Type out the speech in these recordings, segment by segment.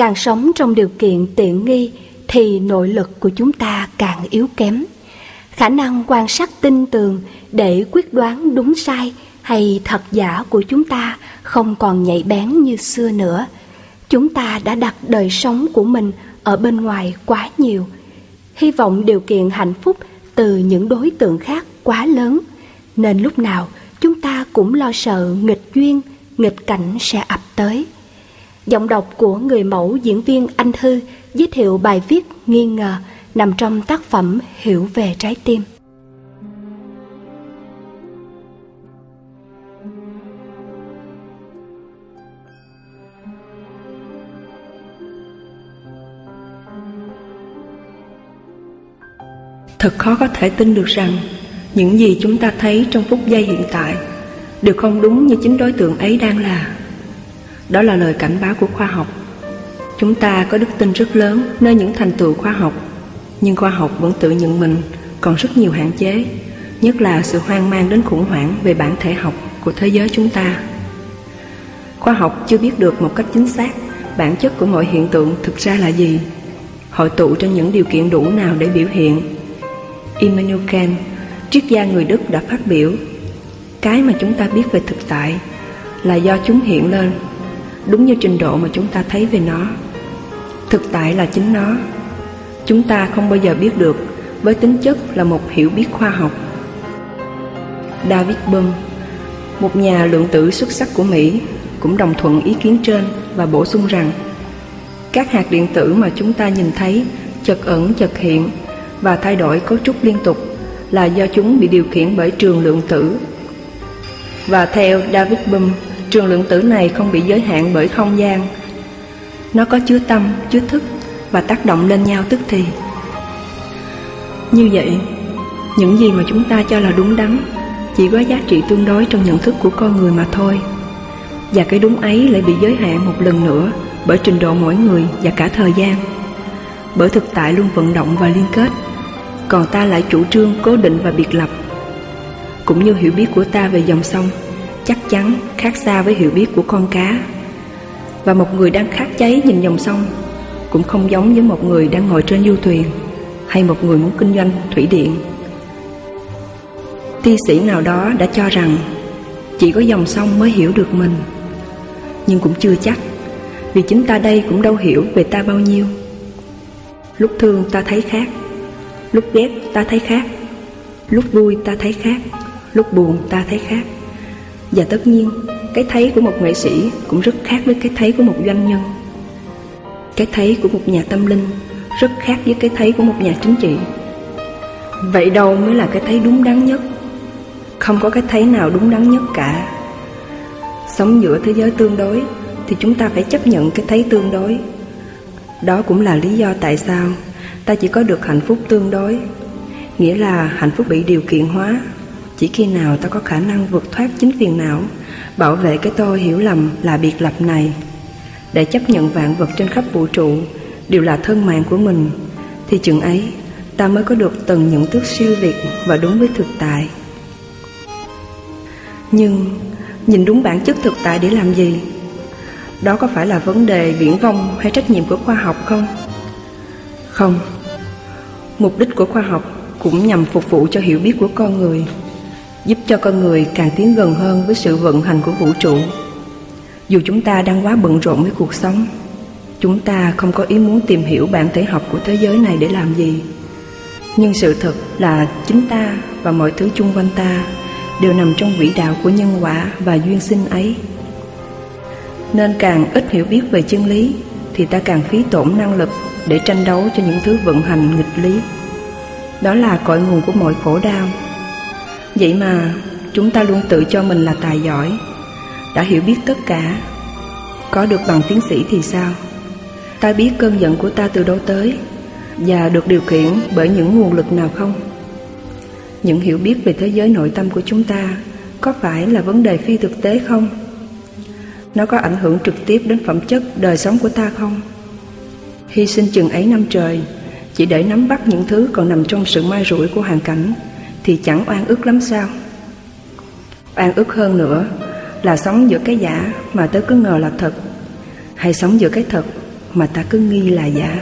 Càng sống trong điều kiện tiện nghi thì nội lực của chúng ta càng yếu kém. Khả năng quan sát tinh tường để quyết đoán đúng sai hay thật giả của chúng ta không còn nhạy bén như xưa nữa. Chúng ta đã đặt đời sống của mình ở bên ngoài quá nhiều, hy vọng điều kiện hạnh phúc từ những đối tượng khác quá lớn, nên lúc nào chúng ta cũng lo sợ nghịch duyên, nghịch cảnh sẽ ập tới. Giọng đọc của người mẫu diễn viên Anh Thư giới thiệu bài viết Nghi Ngờ nằm trong tác phẩm Hiểu Về Trái Tim. Thật khó có thể tin được rằng những gì chúng ta thấy trong phút giây hiện tại đều không đúng như chính đối tượng ấy đang là. Đó là lời cảnh báo của khoa học. Chúng ta có đức tin rất lớn nơi những thành tựu khoa học, nhưng khoa học vẫn tự nhận mình còn rất nhiều hạn chế, nhất là sự hoang mang đến khủng hoảng về bản thể học của thế giới chúng ta. Khoa học chưa biết được một cách chính xác bản chất của mọi hiện tượng thực ra là gì, hội tụ trên những điều kiện đủ nào để biểu hiện. Immanuel Kant, triết gia người Đức đã phát biểu: cái mà chúng ta biết về thực tại là do chúng hiện lên, đúng như trình độ mà chúng ta thấy về nó. Thực tại là chính nó. Chúng ta không bao giờ biết được với tính chất là một hiểu biết khoa học. David Bohm, một nhà lượng tử xuất sắc của Mỹ, cũng đồng thuận ý kiến trên và bổ sung rằng các hạt điện tử mà chúng ta nhìn thấy chật ẩn chật hiện và thay đổi cấu trúc liên tục là do chúng bị điều khiển bởi trường lượng tử. Và theo David Bohm, trường lượng tử này không bị giới hạn bởi không gian. Nó có chứa tâm, chứa thức và tác động lên nhau tức thì. Như vậy, những gì mà chúng ta cho là đúng đắn chỉ có giá trị tương đối trong nhận thức của con người mà thôi. Và cái đúng ấy lại bị giới hạn một lần nữa bởi trình độ mỗi người và cả thời gian. Bởi thực tại luôn vận động và liên kết, còn ta lại chủ trương cố định và biệt lập. Cũng như hiểu biết của ta về dòng sông chắc chắn khác xa với hiểu biết của con cá. Và một người đang khát cháy nhìn dòng sông cũng không giống với một người đang ngồi trên du thuyền hay một người muốn kinh doanh thủy điện. Thi sĩ nào đó đã cho rằng chỉ có dòng sông mới hiểu được mình. Nhưng cũng chưa chắc, vì chính ta đây cũng đâu hiểu về ta bao nhiêu. Lúc thương ta thấy khác, lúc ghét ta thấy khác, lúc vui ta thấy khác, lúc buồn ta thấy khác. Và tất nhiên, cái thấy của một nghệ sĩ cũng rất khác với cái thấy của một doanh nhân. Cái thấy của một nhà tâm linh rất khác với cái thấy của một nhà chính trị. Vậy đâu mới là cái thấy đúng đắn nhất? Không có cái thấy nào đúng đắn nhất cả. Sống giữa thế giới tương đối thì chúng ta phải chấp nhận cái thấy tương đối. Đó cũng là lý do tại sao ta chỉ có được hạnh phúc tương đối, nghĩa là hạnh phúc bị điều kiện hóa. Chỉ khi nào ta có khả năng vượt thoát chính phiền não, bảo vệ cái tôi hiểu lầm là biệt lập này, để chấp nhận vạn vật trên khắp vũ trụ đều là thân mạng của mình, thì chừng ấy ta mới có được từng nhận thức siêu việt và đúng với thực tại. Nhưng nhìn đúng bản chất thực tại để làm gì? Đó có phải là vấn đề viển vông hay trách nhiệm của khoa học không? Không. Mục đích của khoa học cũng nhằm phục vụ cho hiểu biết của con người, giúp cho con người càng tiến gần hơn với sự vận hành của vũ trụ. Dù chúng ta đang quá bận rộn với cuộc sống, chúng ta không có ý muốn tìm hiểu bản thể học của thế giới này để làm gì. Nhưng sự thật là chính ta và mọi thứ chung quanh ta đều nằm trong vĩ đạo của nhân quả và duyên sinh ấy. Nên càng ít hiểu biết về chân lý thì ta càng phí tổn năng lực để tranh đấu cho những thứ vận hành nghịch lý. Đó là cội nguồn của mọi khổ đau. Vậy mà chúng ta luôn tự cho mình là tài giỏi, đã hiểu biết tất cả, có được bằng tiến sĩ thì sao? Ta biết cơn giận của ta từ đâu tới và được điều khiển bởi những nguồn lực nào không? Những hiểu biết về thế giới nội tâm của chúng ta có phải là vấn đề phi thực tế không? Nó có ảnh hưởng trực tiếp đến phẩm chất đời sống của ta không? Hy sinh chừng ấy năm trời chỉ để nắm bắt những thứ còn nằm trong sự mai rủi của hoàn cảnh thì chẳng oan ức lắm sao? Oan ức hơn nữa là sống giữa cái giả mà tớ cứ ngờ là thật, hay sống giữa cái thật mà ta cứ nghi là giả.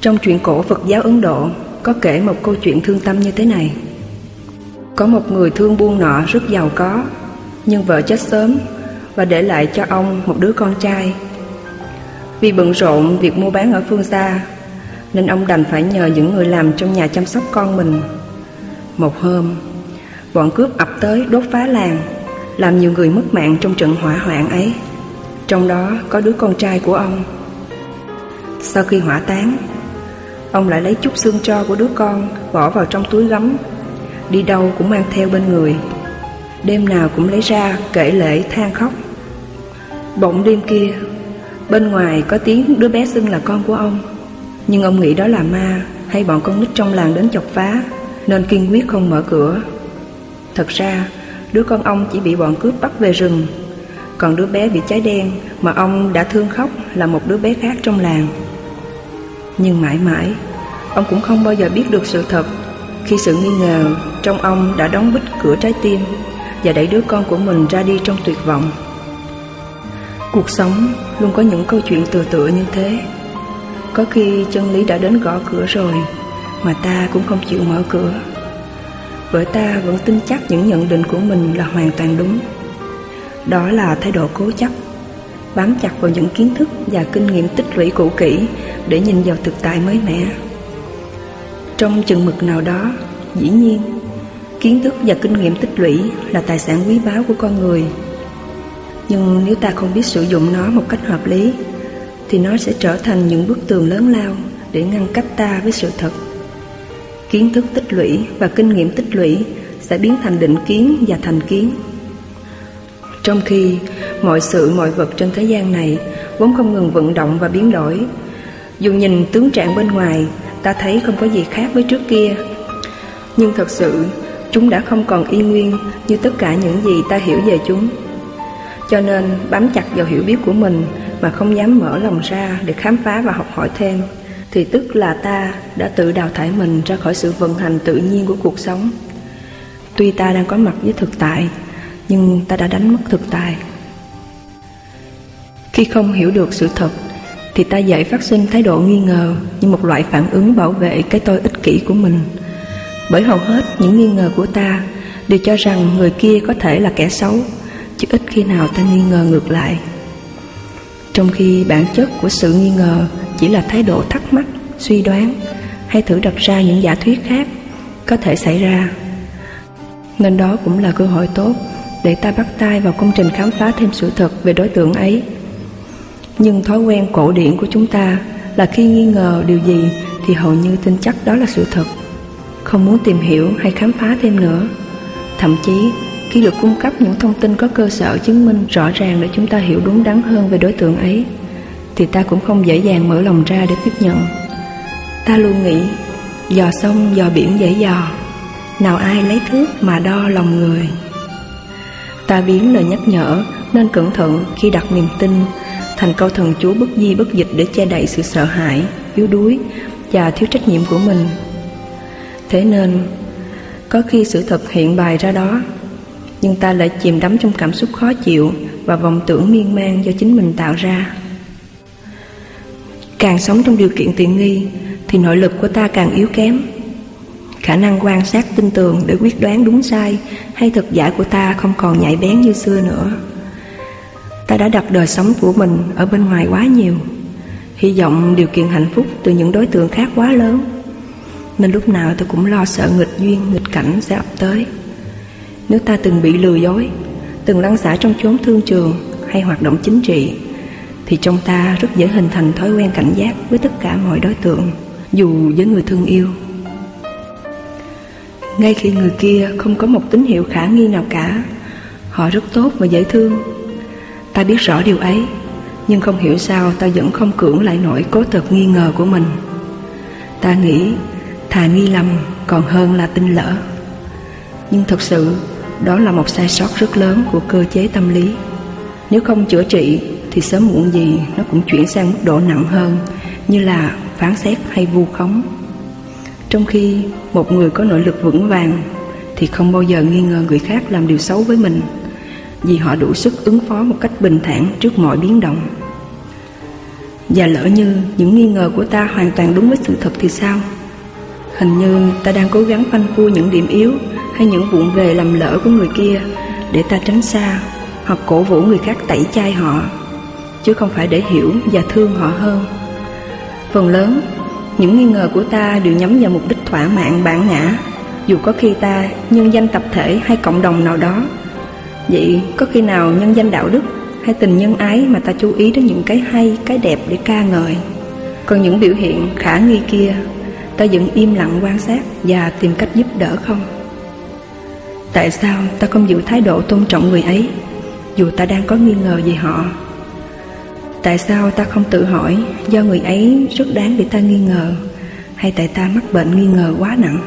Trong truyện cổ Phật giáo Ấn Độ có kể một câu chuyện thương tâm như thế này. Có một người thương buôn nọ rất giàu có, nhưng vợ chết sớm và để lại cho ông một đứa con trai. Vì bận rộn việc mua bán ở phương xa, nên ông đành phải nhờ những người làm trong nhà chăm sóc con mình. Một hôm, bọn cướp ập tới đốt phá làng, làm nhiều người mất mạng trong trận hỏa hoạn ấy, trong đó có đứa con trai của ông. Sau khi hỏa táng, ông lại lấy chút xương tro của đứa con bỏ vào trong túi gấm, đi đâu cũng mang theo bên người. Đêm nào cũng lấy ra kể lễ than khóc. Bỗng đêm kia, bên ngoài có tiếng đứa bé xưng là con của ông, nhưng ông nghĩ đó là ma hay bọn con nít trong làng đến chọc phá, nên kiên quyết không mở cửa. Thật ra, đứa con ông chỉ bị bọn cướp bắt về rừng, còn đứa bé bị cháy đen mà ông đã thương khóc là một đứa bé khác trong làng. Nhưng mãi mãi, ông cũng không bao giờ biết được sự thật, khi sự nghi ngờ trong ông đã đóng bít cửa trái tim và đẩy đứa con của mình ra đi trong tuyệt vọng. Cuộc sống luôn có những câu chuyện tựa tựa như thế. Có khi chân lý đã đến gõ cửa rồi mà ta cũng không chịu mở cửa, bởi ta vẫn tin chắc những nhận định của mình là hoàn toàn đúng. Đó là thái độ cố chấp, bám chặt vào những kiến thức và kinh nghiệm tích lũy cũ kỹ để nhìn vào thực tại mới mẻ. Trong chừng mực nào đó, dĩ nhiên, kiến thức và kinh nghiệm tích lũy là tài sản quý báu của con người. Nhưng nếu ta không biết sử dụng nó một cách hợp lý, thì nó sẽ trở thành những bức tường lớn lao để ngăn cách ta với sự thật. Kiến thức tích lũy và kinh nghiệm tích lũy sẽ biến thành định kiến và thành kiến. Trong khi mọi sự mọi vật trên thế gian này vốn không ngừng vận động và biến đổi, dù nhìn tướng trạng bên ngoài ta thấy không có gì khác với trước kia, nhưng thật sự chúng đã không còn y nguyên như tất cả những gì ta hiểu về chúng. Cho nên bám chặt vào hiểu biết của mình mà không dám mở lòng ra để khám phá và học hỏi thêm, thì tức là ta đã tự đào thải mình ra khỏi sự vận hành tự nhiên của cuộc sống. Tuy ta đang có mặt với thực tại, nhưng ta đã đánh mất thực tại. Khi không hiểu được sự thật, thì ta dễ phát sinh thái độ nghi ngờ như một loại phản ứng bảo vệ cái tôi ích kỷ của mình. Bởi hầu hết những nghi ngờ của ta đều cho rằng người kia có thể là kẻ xấu, chứ ít khi nào ta nghi ngờ ngược lại. Trong khi bản chất của sự nghi ngờ chỉ là thái độ thắc mắc, suy đoán hay thử đặt ra những giả thuyết khác có thể xảy ra. Nên đó cũng là cơ hội tốt để ta bắt tay vào công trình khám phá thêm sự thật về đối tượng ấy. Nhưng thói quen cổ điển của chúng ta là khi nghi ngờ điều gì thì hầu như tin chắc đó là sự thật, không muốn tìm hiểu hay khám phá thêm nữa. Thậm chí khi được cung cấp những thông tin có cơ sở chứng minh rõ ràng để chúng ta hiểu đúng đắn hơn về đối tượng ấy, thì ta cũng không dễ dàng mở lòng ra để tiếp nhận. Ta luôn nghĩ dò sông dò biển dễ dò, nào ai lấy thước mà đo lòng người. Ta biến lời nhắc nhở nên cẩn thận khi đặt niềm tin thành câu thần chú bất di bất dịch để che đậy sự sợ hãi, yếu đuối và thiếu trách nhiệm của mình. Thế nên, có khi sự thật hiện bài ra đó, nhưng ta lại chìm đắm trong cảm xúc khó chịu và vọng tưởng miên man do chính mình tạo ra. Càng sống trong điều kiện tiện nghi thì nội lực của ta càng yếu kém. Khả năng quan sát tinh tường để quyết đoán đúng sai hay thật giả của ta không còn nhạy bén như xưa nữa. Ta đã đặt đời sống của mình ở bên ngoài quá nhiều, hy vọng điều kiện hạnh phúc từ những đối tượng khác quá lớn, nên lúc nào tôi cũng lo sợ nghịch duyên, nghịch cảnh sẽ ập tới. Nếu ta từng bị lừa dối, từng lăn xả trong chốn thương trường hay hoạt động chính trị, thì trong ta rất dễ hình thành thói quen cảnh giác với tất cả mọi đối tượng, dù với người thương yêu. Ngay khi người kia không có một tín hiệu khả nghi nào cả, họ rất tốt và dễ thương. Ta biết rõ điều ấy, nhưng không hiểu sao ta vẫn không cưỡng lại nỗi cố tật nghi ngờ của mình. Ta nghĩ thà nghi lầm còn hơn là tin lỡ. Nhưng thật sự, đó là một sai sót rất lớn của cơ chế tâm lý. Nếu không chữa trị thì sớm muộn gì nó cũng chuyển sang mức độ nặng hơn, như là phán xét hay vu khống. Trong khi một người có nội lực vững vàng thì không bao giờ nghi ngờ người khác làm điều xấu với mình, vì họ đủ sức ứng phó một cách bình thản trước mọi biến động. Và lỡ như những nghi ngờ của ta hoàn toàn đúng với sự thật thì sao? Hình như ta đang cố gắng phanh phui những điểm yếu hay những vụng về lầm lỡ của người kia để ta tránh xa, hoặc cổ vũ người khác tẩy chay họ, chứ không phải để hiểu và thương họ hơn. Phần lớn, những nghi ngờ của ta đều nhắm vào mục đích thỏa mãn bản ngã, dù có khi ta nhân danh tập thể hay cộng đồng nào đó. Vậy có khi nào nhân danh đạo đức hay tình nhân ái mà ta chú ý đến những cái hay, cái đẹp để ca ngợi? Còn những biểu hiện khả nghi kia, ta vẫn im lặng quan sát và tìm cách giúp đỡ không? Tại sao ta không giữ thái độ tôn trọng người ấy, dù ta đang có nghi ngờ về họ? Tại sao ta không tự hỏi do người ấy rất đáng để ta nghi ngờ, hay tại ta mắc bệnh nghi ngờ quá nặng?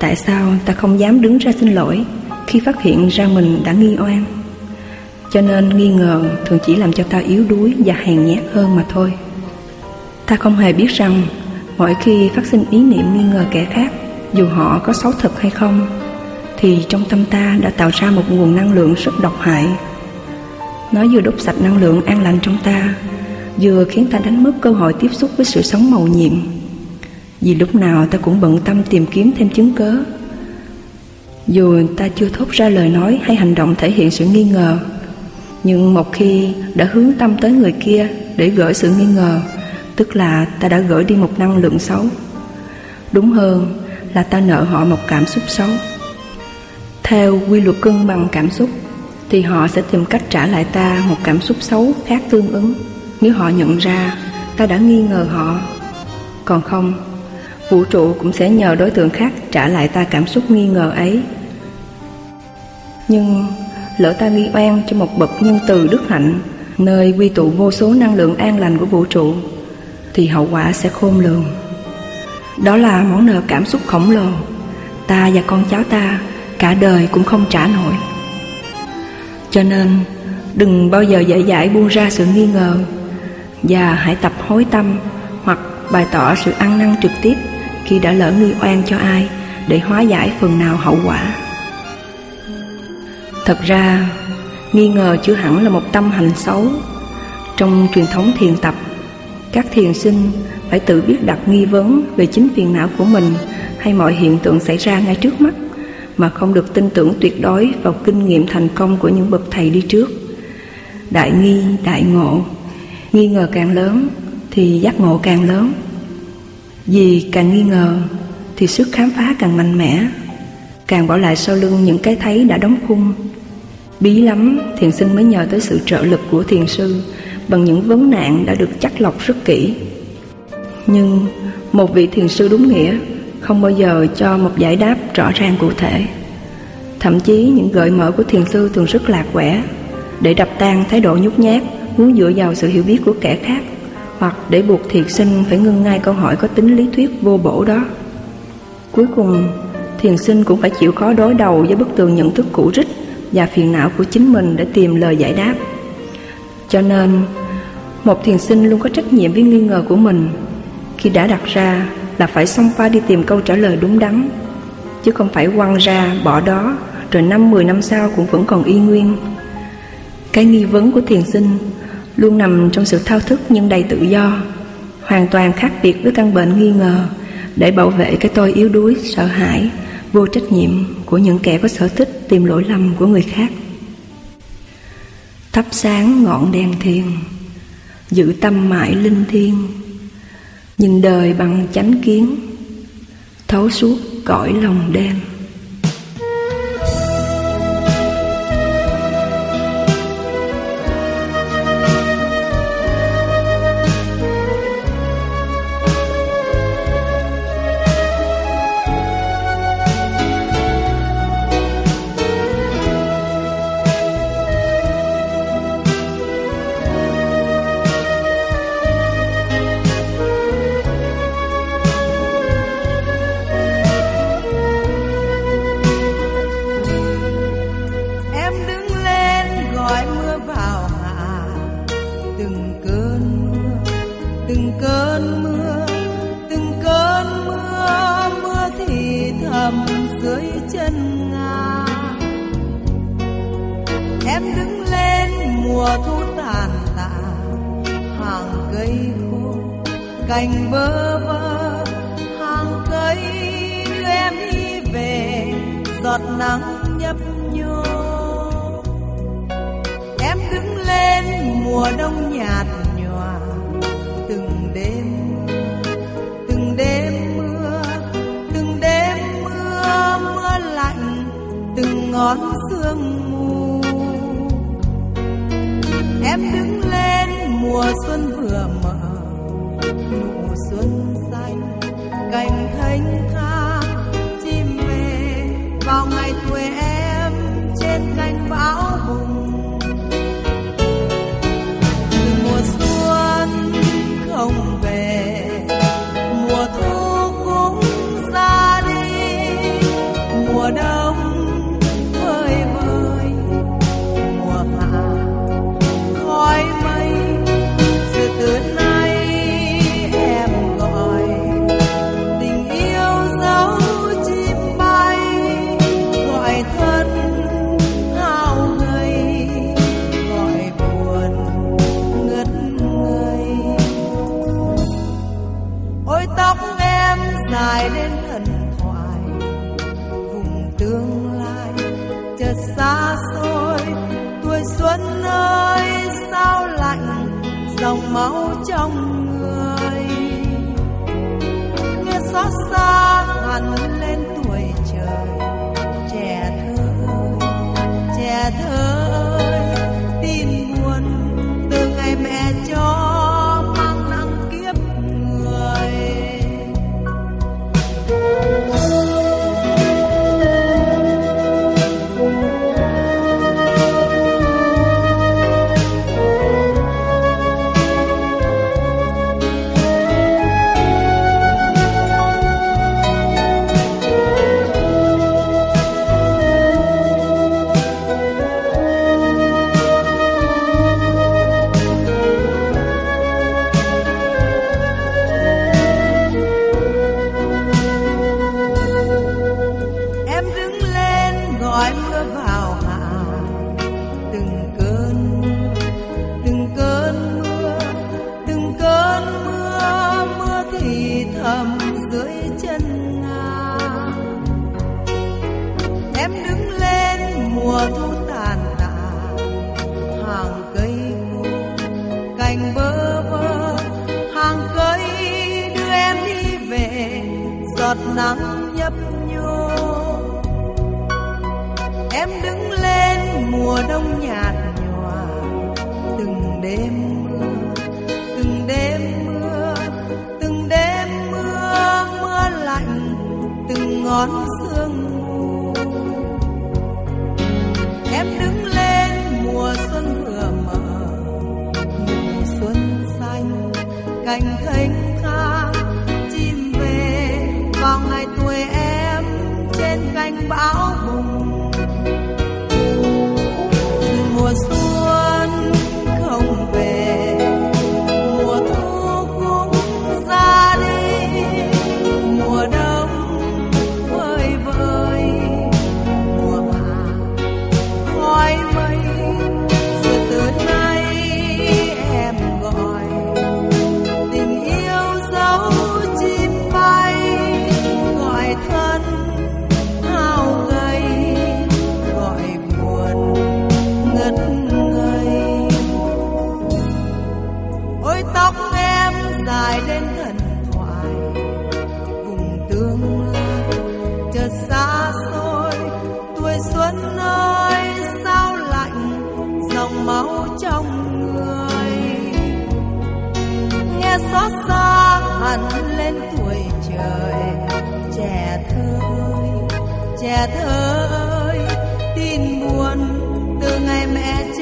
Tại sao ta không dám đứng ra xin lỗi khi phát hiện ra mình đã nghi oan? Cho nên nghi ngờ thường chỉ làm cho ta yếu đuối và hèn nhát hơn mà thôi. Ta không hề biết rằng mỗi khi phát sinh ý niệm nghi ngờ kẻ khác, dù họ có xấu thật hay không, thì trong tâm ta đã tạo ra một nguồn năng lượng rất độc hại. Nó vừa đốt sạch năng lượng an lành trong ta, vừa khiến ta đánh mất cơ hội tiếp xúc với sự sống mầu nhiệm. Vì lúc nào ta cũng bận tâm tìm kiếm thêm chứng cớ. Dù ta chưa thốt ra lời nói hay hành động thể hiện sự nghi ngờ, nhưng một khi đã hướng tâm tới người kia để gửi sự nghi ngờ, tức là ta đã gửi đi một năng lượng xấu. Đúng hơn là ta nợ họ một cảm xúc xấu. Theo quy luật cân bằng cảm xúc, thì họ sẽ tìm cách trả lại ta một cảm xúc xấu khác tương ứng, nếu họ nhận ra ta đã nghi ngờ họ. Còn không, vũ trụ cũng sẽ nhờ đối tượng khác trả lại ta cảm xúc nghi ngờ ấy. Nhưng lỡ ta nghi oan cho một bậc nhân từ đức hạnh, nơi quy tụ vô số năng lượng an lành của vũ trụ, thì hậu quả sẽ khôn lường. Đó là món nợ cảm xúc khổng lồ, ta và con cháu ta cả đời cũng không trả nổi. Cho nên đừng bao giờ dễ dãi buông ra sự nghi ngờ, và hãy tập hối tâm hoặc bày tỏ sự ăn năn trực tiếp khi đã lỡ nghi oan cho ai, để hóa giải phần nào hậu quả. Thật ra, nghi ngờ chưa hẳn là một tâm hành xấu. Trong truyền thống thiền tập, các thiền sinh phải tự biết đặt nghi vấn về chính phiền não của mình hay mọi hiện tượng xảy ra ngay trước mắt, mà không được tin tưởng tuyệt đối vào kinh nghiệm thành công của những bậc thầy đi trước. Đại nghi, đại ngộ. Nghi ngờ càng lớn thì giác ngộ càng lớn. Vì càng nghi ngờ thì sức khám phá càng mạnh mẽ, càng bỏ lại sau lưng những cái thấy đã đóng khung. Bí lắm, thiền sinh mới nhờ tới sự trợ lực của thiền sư bằng những vấn nạn đã được chắt lọc rất kỹ. Nhưng một vị thiền sư đúng nghĩa không bao giờ cho một giải đáp rõ ràng cụ thể. Thậm chí những gợi mở của thiền sư thường rất lạc quẻ, để đập tan thái độ nhút nhát muốn dựa vào sự hiểu biết của kẻ khác, hoặc để buộc thiền sinh phải ngưng ngay câu hỏi có tính lý thuyết vô bổ đó. Cuối cùng, thiền sinh cũng phải chịu khó đối đầu với bức tường nhận thức cũ rích và phiền não của chính mình để tìm lời giải đáp. Cho nên, một thiền sinh luôn có trách nhiệm với nghi ngờ của mình. Khi đã đặt ra là phải xông pha đi tìm câu trả lời đúng đắn, chứ không phải quăng ra, bỏ đó, rồi 5-10 năm sau cũng vẫn còn y nguyên. Cái nghi vấn của thiền sinh luôn nằm trong sự thao thức nhưng đầy tự do, hoàn toàn khác biệt với căn bệnh nghi ngờ, để bảo vệ cái tôi yếu đuối, sợ hãi, vô trách nhiệm của những kẻ có sở thích tìm lỗi lầm của người khác. Thắp sáng ngọn đèn thiền, giữ tâm mãi linh thiêng, nhìn đời bằng chánh kiến, thấu suốt cõi lòng đêm. Em đứng lên mùa thu tàn tạ, cây khô cành bơ vơ hàng cây đưa em đi về giọt nắng nhấp nhô. Em đứng lên mùa đông nhạt nhòa từng đêm mưa mưa lạnh từng ngón sương mù. Em đứng lên mùa xuân vừa mở nụ xuân xanh cành thanh thang chim về vào ngày tuổi em trên cánh bão bùng. Từ mùa xuân không về mùa thu cũng ra đi mùa đông dài đến thần thoại vùng tương lai chợt xa xôi. Tuổi xuân ơi sao lạnh dòng máu trong người, nghe xót xa hẳn lên tuổi trời. Trẻ thơ ơi tin buồn từ ngày mẹ cho nắng nhấp nhô. Em đứng lên mùa đông nhạt nhòa từng đêm mưa mưa lạnh từng ngón sương mù. Em đứng lên mùa xuân vừa mở nụ xuân xanh cành thanh thang vào ngày tuổi em trên cánh bão bùng. Từ mùa xuân không về mùa thu cũng ra đi mùa đông vơi vơi mùa hạ khói mây. Giờ từ nay em gọi tình yêu dấu chim bay thân hao gầy gọi buồn ngất ngây. Ôi tóc em dài đến thần thoại vùng tương lai chợt xa xôi. Tuổi xuân ơi sao lạnh dòng máu trong người, nghe xót xa hẳn lên tuổi trời. Trẻ thơ ơi tin buồn từ ngày mẹ